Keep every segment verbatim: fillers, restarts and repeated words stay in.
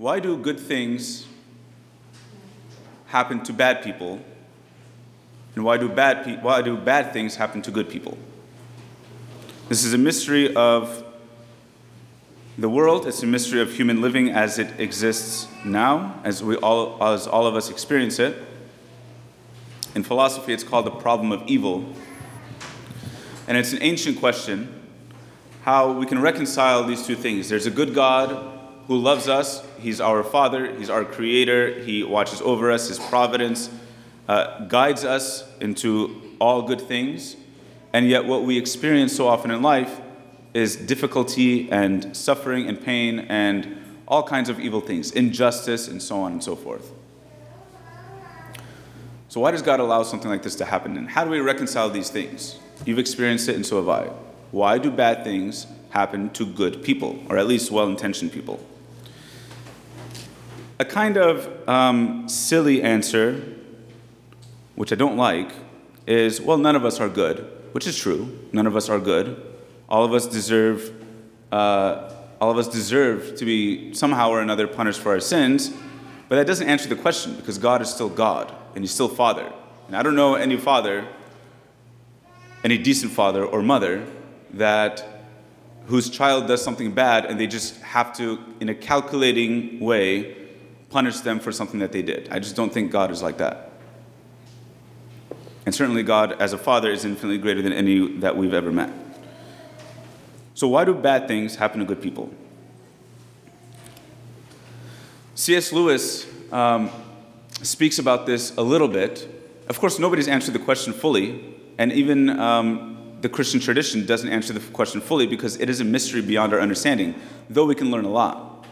why do good things happen to bad people, and why do bad pe- why do bad things happen to good people? This is a mystery of the world. It's a mystery of human living as it exists now, as we all, as all of us experience it. In philosophy, it's called the problem of evil. And it's an ancient question, how we can reconcile these two things. There's a good God who loves us. He's our Father. He's our Creator. He watches over us. His providence uh, guides us into all good things. And yet what we experience so often in life is difficulty and suffering and pain and all kinds of evil things, injustice and so on and so forth. So why does God allow something like this to happen? And how do we reconcile these things? You've experienced it and so have I. Why do bad things happen to good people, or at least well-intentioned people? A kind of um, silly answer, which I don't like, is, well, none of us are good, which is true. None of us are good. All of us deserve, uh, all of us deserve to be somehow or another punished for our sins, but that doesn't answer the question, because God is still God, and He's still Father. And I don't know any father, any decent father or mother, that whose child does something bad and they just have to, in a calculating way, punish them for something that they did. I just don't think God is like that. And certainly God, as a Father, is infinitely greater than any that we've ever met. So why do bad things happen to good people? C S Lewis um, speaks about this a little bit. Of course, nobody's answered the question fully, and even um, the Christian tradition doesn't answer the question fully because it is a mystery beyond our understanding, though we can learn a lot.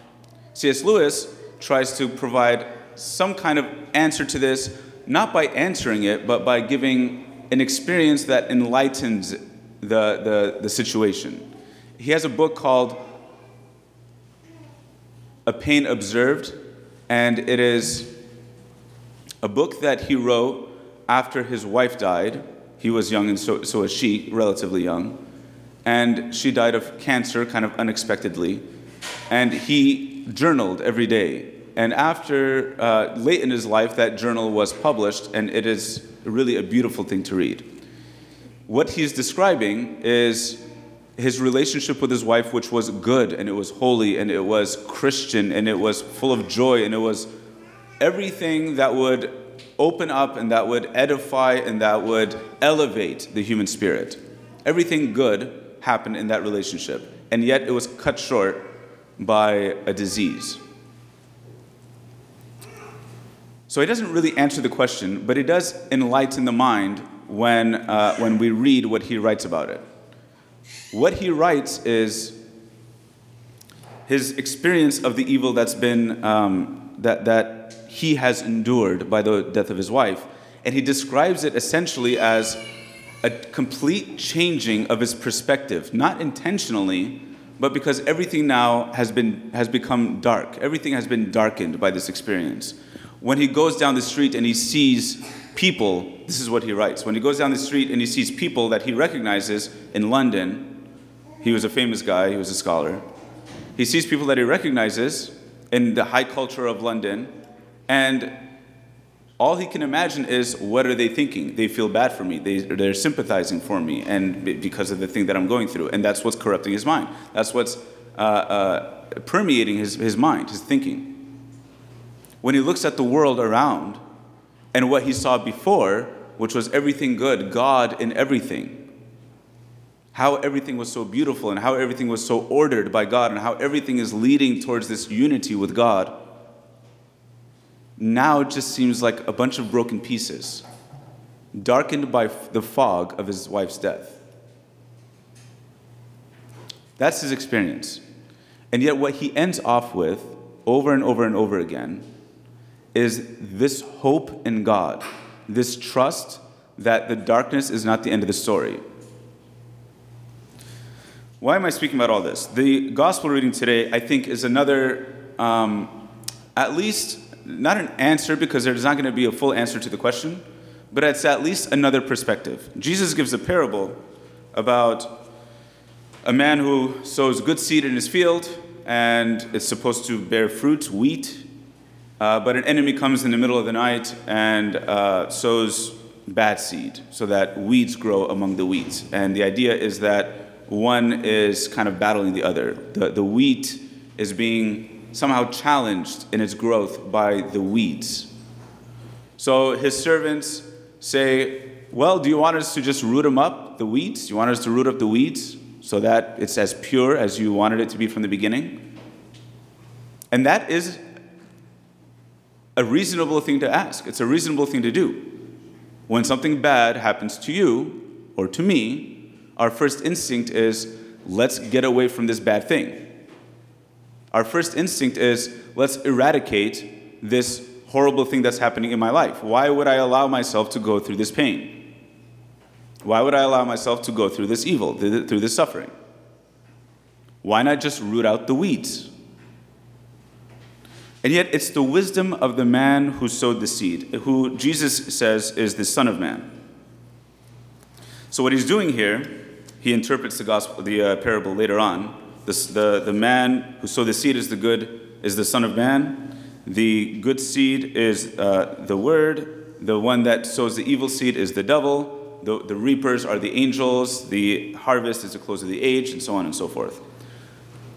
C S Lewis tries to provide some kind of answer to this, not by answering it, but by giving an experience that enlightens the, the, the situation. He has a book called A Pain Observed, and it is a book that he wrote after his wife died. He was young, and so, so was she, relatively young. And she died of cancer, kind of unexpectedly. And he journaled every day. And after, uh, late in his life, that journal was published, and it is really a beautiful thing to read. What he's describing is his relationship with his wife, which was good, and it was holy, and it was Christian, and it was full of joy, and it was everything that would open up and that would edify and that would elevate the human spirit. Everything good happened in that relationship, and yet it was cut short by a disease. So he doesn't really answer the question, but it does enlighten the mind when, uh, when we read what he writes about it. What he writes is his experience of the evil that's been, um, that, that he has endured by the death of his wife. And he describes it essentially as a complete changing of his perspective, not intentionally, but because everything now has been has become dark. Everything has been darkened by this experience. When he goes down the street and he sees people, this is what he writes. When he goes down the street and he sees people that he recognizes in London, he was a famous guy, he was a scholar. He sees people that he recognizes in the high culture of London, and all he can imagine is, what are they thinking? They feel bad for me, they, they're sympathizing for me, and because of the thing that I'm going through, and that's what's corrupting his mind. That's what's uh, uh, permeating his, his mind, his thinking. When he looks at the world around, and what he saw before, which was everything good, God in everything, how everything was so beautiful and how everything was so ordered by God and how everything is leading towards this unity with God, now it just seems like a bunch of broken pieces, darkened by the fog of his wife's death. That's his experience. And yet what he ends off with, over and over and over again, is this hope in God, this trust that the darkness is not the end of the story. Why am I speaking about all this? The gospel reading today, I think, is another, um, at least, not an answer, because there's not going to be a full answer to the question, but it's at least another perspective. Jesus gives a parable about a man who sows good seed in his field, and it's supposed to bear fruit, wheat, uh, but an enemy comes in the middle of the night and uh, sows bad seed so that weeds grow among the wheat. And the idea is that one is kind of battling the other. The, the wheat is being somehow challenged in its growth by the weeds. So his servants say, well, do you want us to just root them up, the weeds? Do you want us to root up the weeds so that it's as pure as you wanted it to be from the beginning? And that is a reasonable thing to ask. It's a reasonable thing to do. When something bad happens to you or to me, our first instinct is, let's get away from this bad thing. Our first instinct is, let's eradicate this horrible thing that's happening in my life. Why would I allow myself to go through this pain? Why would I allow myself to go through this evil, through this suffering? Why not just root out the weeds? And yet it's the wisdom of the man who sowed the seed, who Jesus says is the Son of Man. So what he's doing here, he interprets the gospel, the uh, parable later on. This, the, the man who sowed the seed is the good, is the Son of Man. The good seed is uh, the word. The one that sows the evil seed is the devil. The, the reapers are the angels. The harvest is the close of the age, and so on and so forth.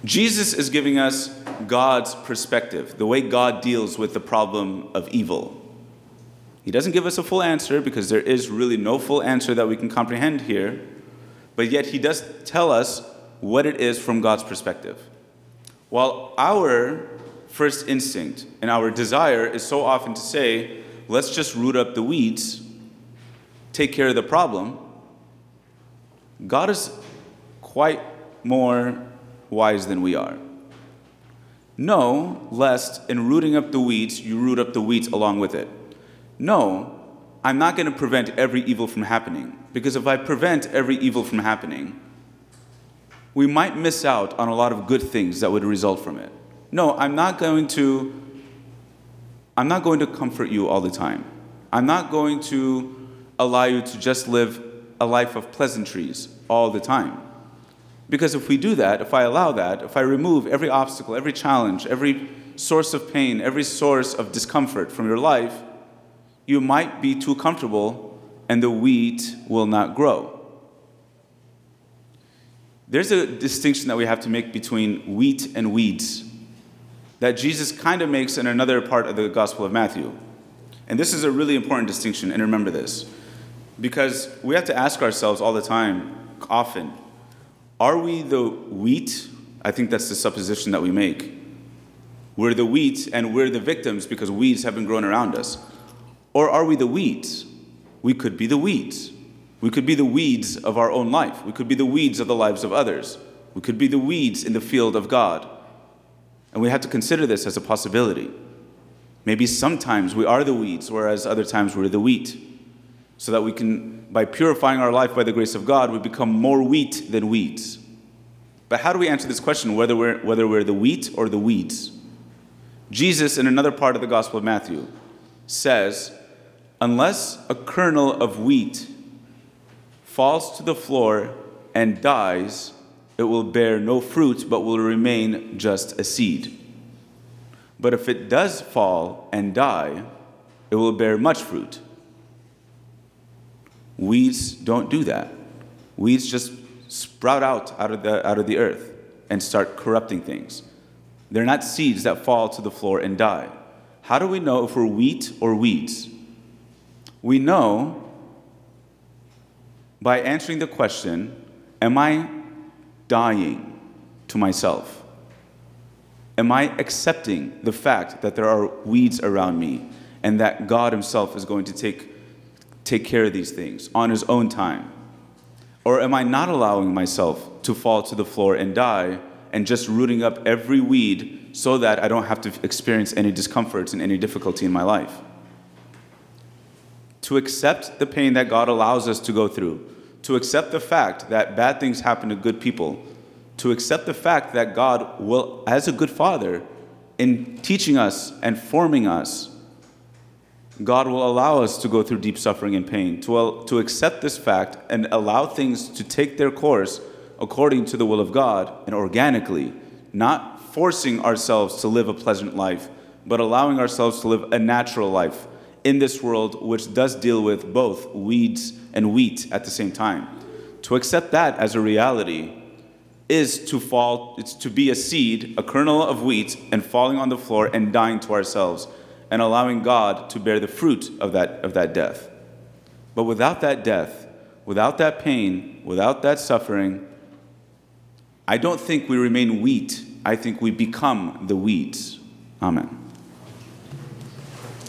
Jesus is giving us God's perspective, the way God deals with the problem of evil. He doesn't give us a full answer because there is really no full answer that we can comprehend here, but yet he does tell us what it is from God's perspective. While our first instinct and our desire is so often to say, let's just root up the weeds, take care of the problem, God is quite more wise than we are. No, lest in rooting up the weeds, you root up the weeds along with it. No, I'm not going to prevent every evil from happening, because if I prevent every evil from happening, we might miss out on a lot of good things that would result from it. No, I'm not going to, I'm not going to comfort you all the time. I'm not going to allow you to just live a life of pleasantries all the time. Because if we do that, if I allow that, if I remove every obstacle, every challenge, every source of pain, every source of discomfort from your life, you might be too comfortable and the wheat will not grow. There's a distinction that we have to make between wheat and weeds that Jesus kind of makes in another part of the Gospel of Matthew. And this is a really important distinction, and remember this, because we have to ask ourselves all the time, often, are we the wheat? I think that's the supposition that we make. We're the wheat and we're the victims because weeds have been growing around us. Or are we the weeds? We could be the weeds. We could be the weeds of our own life. We could be the weeds of the lives of others. We could be the weeds in the field of God. And we have to consider this as a possibility. Maybe sometimes we are the weeds, whereas other times we're the wheat. So that we can, by purifying our life by the grace of God, we become more wheat than weeds. But how do we answer this question, whether we're, whether we're the wheat or the weeds? Jesus, in another part of the Gospel of Matthew, says, unless a kernel of wheat falls to the floor and dies, it will bear no fruit but will remain just a seed. But if it does fall and die, it will bear much fruit. Weeds don't do that. Weeds just sprout out out of the, out of the earth and start corrupting things. They're not seeds that fall to the floor and die. How do we know if we're wheat or weeds? We know by answering the question, am I dying to myself? Am I accepting the fact that there are weeds around me and that God himself is going to take take care of these things on his own time? Or am I not allowing myself to fall to the floor and die and just rooting up every weed so that I don't have to experience any discomforts and any difficulty in my life? To accept the pain that God allows us to go through, to accept the fact that bad things happen to good people, to accept the fact that God will, as a good father, in teaching us and forming us, God will allow us to go through deep suffering and pain, to, to accept this fact and allow things to take their course according to the will of God and organically, not forcing ourselves to live a pleasant life, but allowing ourselves to live a natural life in this world, which does deal with both weeds and wheat at the same time. To accept that as a reality is to fall, it's to be a seed, a kernel of wheat, and falling on the floor and dying to ourselves, and allowing God to bear the fruit of that, of that death. But without that death, without that pain, without that suffering, I don't think we remain wheat. I think we become the weeds. Amen.